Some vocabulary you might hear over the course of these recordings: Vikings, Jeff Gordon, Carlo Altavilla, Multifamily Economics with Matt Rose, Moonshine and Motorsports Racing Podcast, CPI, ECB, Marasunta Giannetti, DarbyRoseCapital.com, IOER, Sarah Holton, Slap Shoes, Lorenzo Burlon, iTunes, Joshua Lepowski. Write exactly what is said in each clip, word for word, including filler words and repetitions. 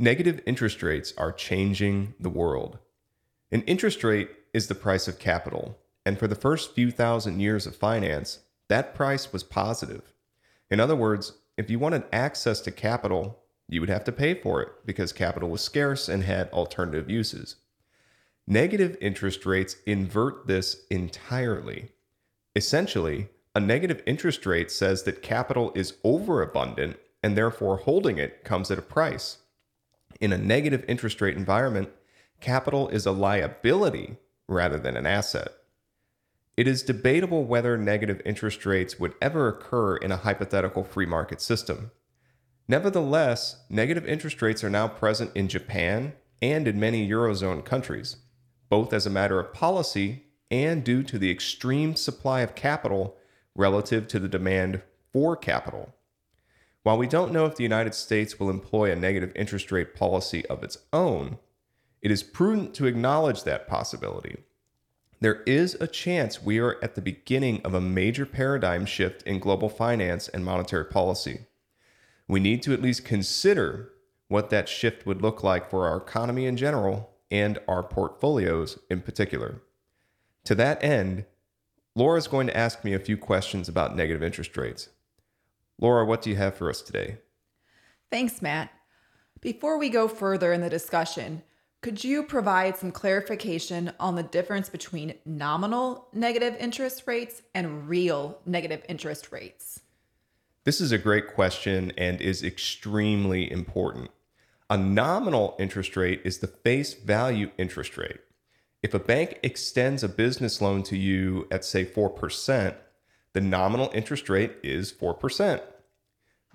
Negative interest rates are changing the world. An interest rate is the price of capital, and for the first few thousand years of finance, that price was positive. In other words, if you wanted access to capital, you would have to pay for it because capital was scarce and had alternative uses. Negative interest rates invert this entirely. Essentially, a negative interest rate says that capital is overabundant and therefore holding it comes at a price. In a negative interest rate environment, capital is a liability rather than an asset. It is debatable whether negative interest rates would ever occur in a hypothetical free market system. Nevertheless, negative interest rates are now present in Japan and in many Eurozone countries, both as a matter of policy and due to the extreme supply of capital relative to the demand for capital. While we don't know if the United States will employ a negative interest rate policy of its own, it is prudent to acknowledge that possibility. There is a chance we are at the beginning of a major paradigm shift in global finance and monetary policy. We need to at least consider what that shift would look like for our economy in general and our portfolios in particular. To that end, Laura's going to ask me a few questions about negative interest rates. Laura, what do you have for us today? Thanks, Matt. Before we go further in the discussion, could you provide some clarification on the difference between nominal negative interest rates and real negative interest rates? This is a great question and is extremely important. A nominal interest rate is the face value interest rate. If a bank extends a business loan to you at, say, four percent, the nominal interest rate is four percent.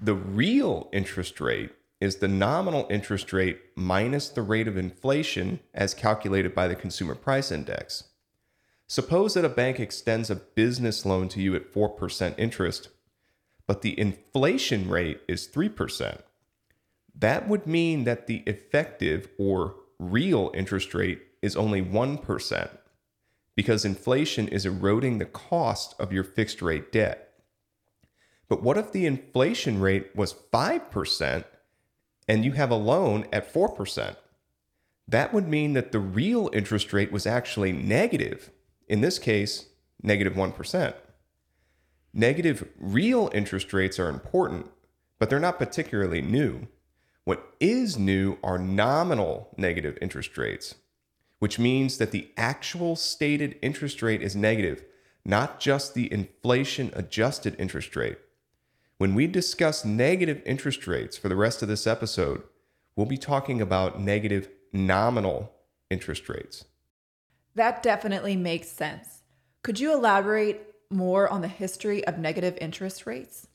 The real interest rate is the nominal interest rate minus the rate of inflation as calculated by the Consumer Price Index. Suppose that a bank extends a business loan to you at four percent interest, but the inflation rate is three percent. That would mean that the effective or real interest rate is only one percent because inflation is eroding the cost of your fixed rate debt. But what if the inflation rate was five percent and you have a loan at four percent? That would mean that the real interest rate was actually negative, in this case, negative one percent. Negative real interest rates are important, but they're not particularly new. What is new are nominal negative interest rates, which means that the actual stated interest rate is negative, not just the inflation-adjusted interest rate. When we discuss negative interest rates for the rest of this episode, we'll be talking about negative nominal interest rates. That definitely makes sense. Could you elaborate more on the history of negative interest rates?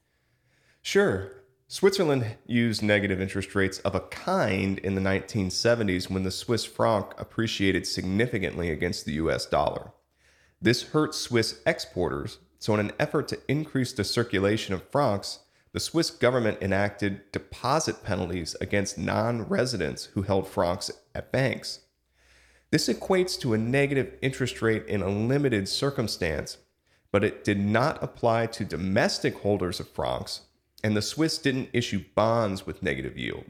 Sure. Switzerland used negative interest rates of a kind in the nineteen seventies when the Swiss franc appreciated significantly against the U S dollar. This hurt Swiss exporters, so in an effort to increase the circulation of francs, the Swiss government enacted deposit penalties against non-residents who held francs at banks. This equates to a negative interest rate in a limited circumstance, but it did not apply to domestic holders of francs, and the Swiss didn't issue bonds with negative yield.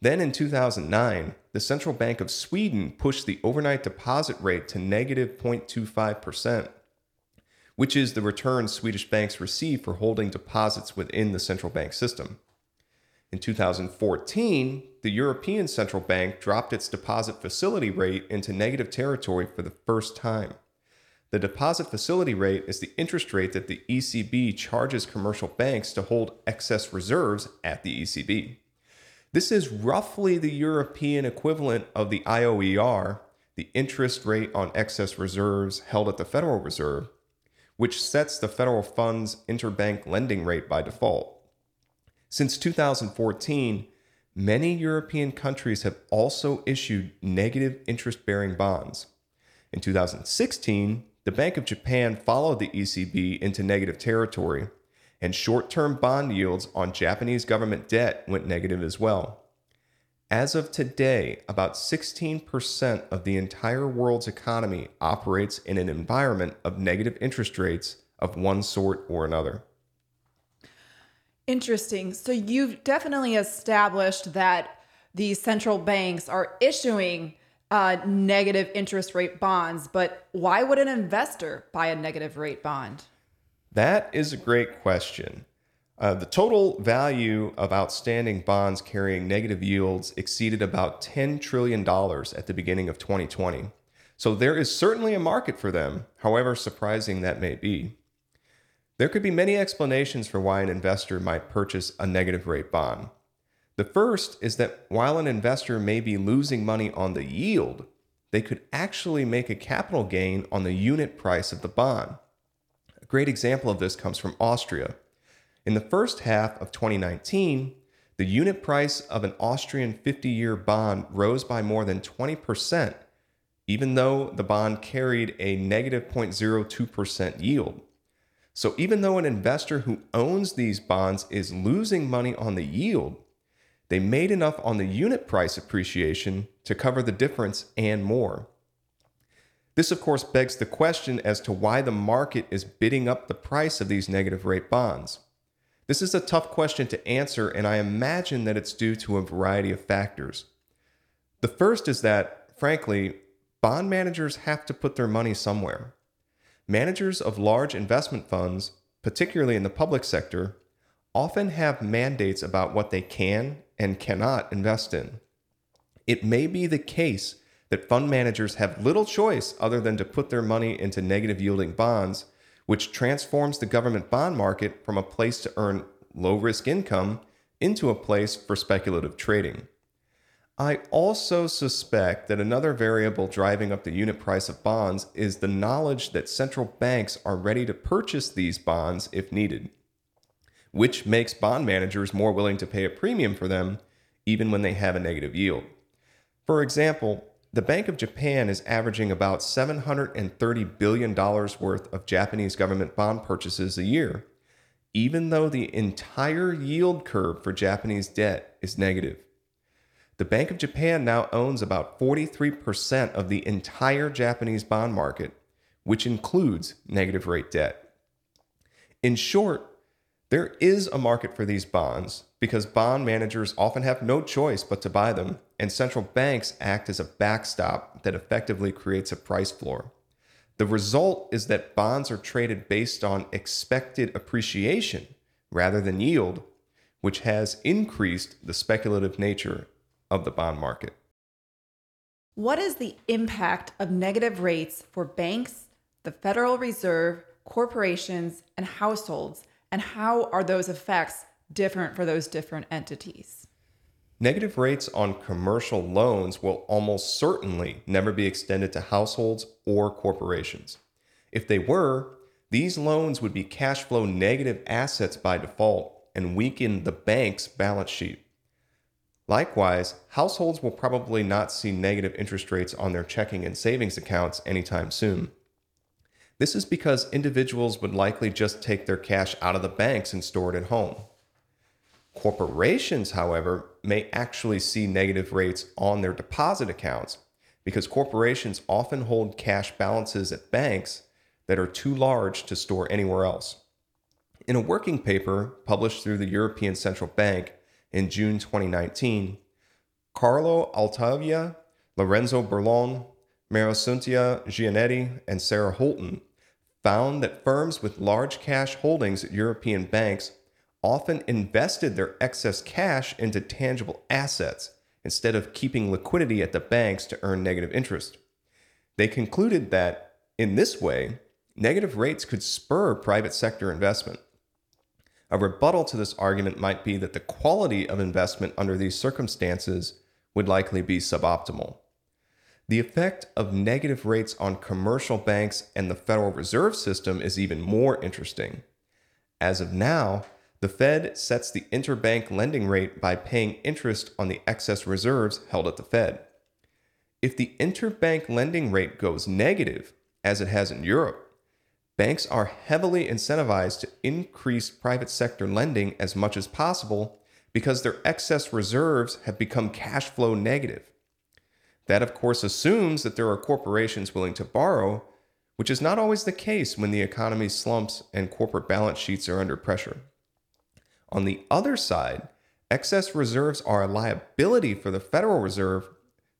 Then in two thousand nine, the Central Bank of Sweden pushed the overnight deposit rate to negative zero point two five percent, which is the return Swedish banks receive for holding deposits within the central bank system. In two thousand fourteen, the European Central Bank dropped its deposit facility rate into negative territory for the first time. The deposit facility rate is the interest rate that the E C B charges commercial banks to hold excess reserves at the E C B. This is roughly the European equivalent of the I O E R, the interest rate on excess reserves held at the Federal Reserve, which sets the federal funds interbank lending rate by default. Since two thousand fourteen, many European countries have also issued negative interest-bearing bonds. In two thousand sixteen, the Bank of Japan followed the E C B into negative territory, and short-term bond yields on Japanese government debt went negative as well. As of today, about sixteen percent of the entire world's economy operates in an environment of negative interest rates of one sort or another. Interesting. So you've definitely established that these central banks are issuing uh, negative interest rate bonds, but why would an investor buy a negative rate bond? That is a great question. Uh, the total value of outstanding bonds carrying negative yields exceeded about ten trillion dollars at the beginning of twenty twenty. So there is certainly a market for them, however surprising that may be. There could be many explanations for why an investor might purchase a negative rate bond. The first is that while an investor may be losing money on the yield, they could actually make a capital gain on the unit price of the bond. A great example of this comes from Austria. In the first half of twenty nineteen, the unit price of an Austrian fifty-year bond rose by more than twenty percent, even though the bond carried a negative zero point zero two percent yield. So even though an investor who owns these bonds is losing money on the yield, they made enough on the unit price appreciation to cover the difference and more. This, of course, begs the question as to why the market is bidding up the price of these negative rate bonds. This is a tough question to answer, and I imagine that it's due to a variety of factors. The first is that, frankly, bond managers have to put their money somewhere. Managers of large investment funds, particularly in the public sector, often have mandates about what they can and cannot invest in. It may be the case that fund managers have little choice other than to put their money into negative yielding bonds, which transforms the government bond market from a place to earn low-risk income into a place for speculative trading. I also suspect that another variable driving up the unit price of bonds is the knowledge that central banks are ready to purchase these bonds if needed, which makes bond managers more willing to pay a premium for them, even when they have a negative yield. For example, the Bank of Japan is averaging about seven hundred thirty billion dollars worth of Japanese government bond purchases a year, even though the entire yield curve for Japanese debt is negative. The Bank of Japan now owns about forty-three percent of the entire Japanese bond market, which includes negative rate debt. In short, there is a market for these bonds because bond managers often have no choice but to buy them, and central banks act as a backstop that effectively creates a price floor. The result is that bonds are traded based on expected appreciation rather than yield, which has increased the speculative nature of the bond market. What is the impact of negative rates for banks, the Federal Reserve, corporations, and households? And how are those effects different for those different entities? Negative rates on commercial loans will almost certainly never be extended to households or corporations. If they were, these loans would be cash flow negative assets by default and weaken the bank's balance sheet. Likewise, households will probably not see negative interest rates on their checking and savings accounts anytime soon. This is because individuals would likely just take their cash out of the banks and store it at home. Corporations, however, may actually see negative rates on their deposit accounts because corporations often hold cash balances at banks that are too large to store anywhere else. In a working paper published through the European Central Bank in June twenty nineteen, Carlo Altavilla, Lorenzo Burlon, Marasunta Giannetti, and Sarah Holton found that firms with large cash holdings at European banks often invested their excess cash into tangible assets instead of keeping liquidity at the banks to earn negative interest. They concluded that, in this way, negative rates could spur private sector investment. A rebuttal to this argument might be that the quality of investment under these circumstances would likely be suboptimal. The effect of negative rates on commercial banks and the Federal Reserve System is even more interesting. As of now, the Fed sets the interbank lending rate by paying interest on the excess reserves held at the Fed. If the interbank lending rate goes negative, as it has in Europe, banks are heavily incentivized to increase private sector lending as much as possible because their excess reserves have become cash flow negative. That, of course, assumes that there are corporations willing to borrow, which is not always the case when the economy slumps and corporate balance sheets are under pressure. On the other side, Excess reserves are a liability for the Federal Reserve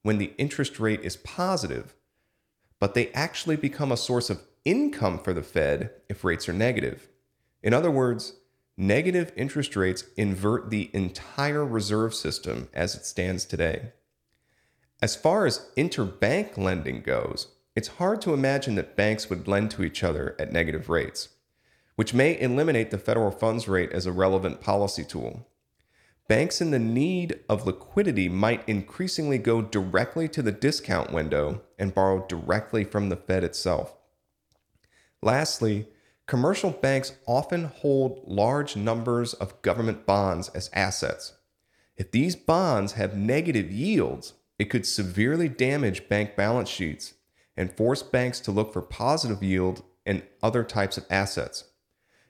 when the interest rate is positive, but they actually become a source of income for the Fed if rates are negative. In other words, negative interest rates invert the entire reserve system as it stands today. As far as interbank lending goes, it's hard to imagine that banks would lend to each other at negative rates, which may eliminate the federal funds rate as a relevant policy tool. Banks in the need of liquidity might increasingly go directly to the discount window and borrow directly from the Fed itself. Lastly, commercial banks often hold large numbers of government bonds as assets. If these bonds have negative yields, it could severely damage bank balance sheets and force banks to look for positive yield and other types of assets.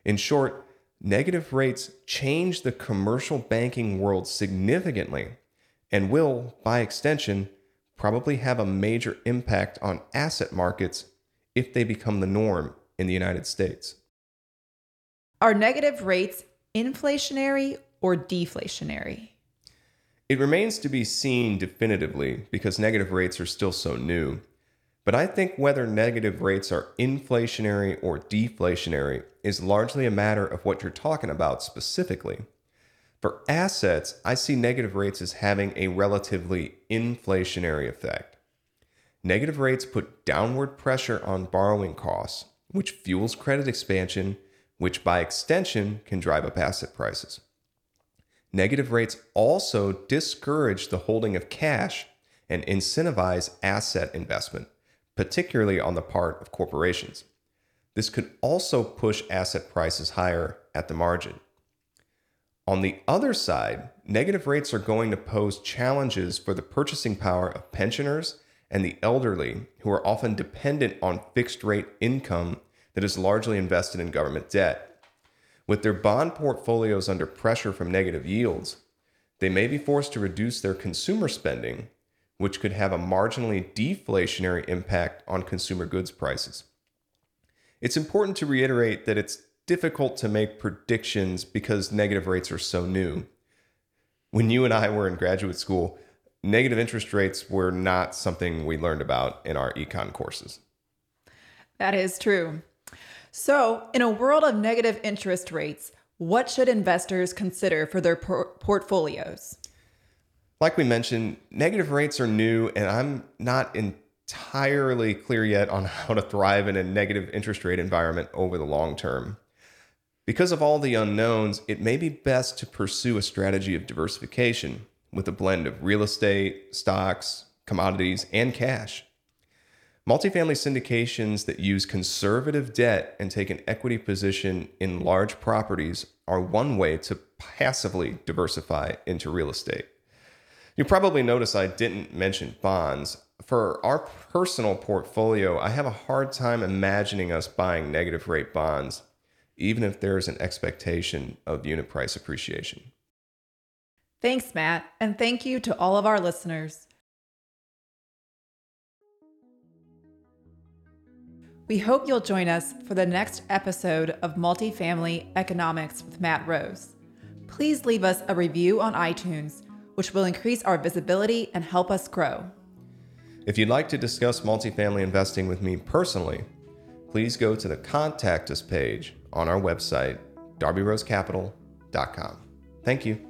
In short, negative rates change the commercial banking world significantly and will, by extension, probably have a major impact on asset markets if they become the norm in the United States. Are negative rates inflationary or deflationary? It remains to be seen definitively because negative rates are still so new. But I think whether negative rates are inflationary or deflationary is largely a matter of what you're talking about specifically. For assets, I see negative rates as having a relatively inflationary effect. Negative rates put downward pressure on borrowing costs, which fuels credit expansion, which by extension can drive up asset prices. Negative rates also discourage the holding of cash and incentivize asset investment, particularly on the part of corporations. This could also push asset prices higher at the margin. On the other side, negative rates are going to pose challenges for the purchasing power of pensioners and the elderly, who are often dependent on fixed-rate income that is largely invested in government debt. With their bond portfolios under pressure from negative yields, they may be forced to reduce their consumer spending, which could have a marginally deflationary impact on consumer goods prices. It's important to reiterate that it's difficult to make predictions because negative rates are so new. When you and I were in graduate school, negative interest rates were not something we learned about in our econ courses. That is true. So, in a world of negative interest rates, what should investors consider for their por- portfolios? Like we mentioned, negative rates are new, and I'm not entirely clear yet on how to thrive in a negative interest rate environment over the long term. Because of all the unknowns, it may be best to pursue a strategy of diversification with a blend of real estate, stocks, commodities, and cash. Multifamily syndications that use conservative debt and take an equity position in large properties are one way to passively diversify into real estate. You probably notice I didn't mention bonds. For our personal portfolio, I have a hard time imagining us buying negative rate bonds, even if there is an expectation of unit price appreciation. Thanks, Matt, and thank you to all of our listeners. We hope you'll join us for the next episode of Multifamily Economics with Matt Rose. Please leave us a review on iTunes, which will increase our visibility and help us grow. If you'd like to discuss multifamily investing with me personally, please go to the Contact Us page on our website, Darby Rose Capital dot com. Thank you.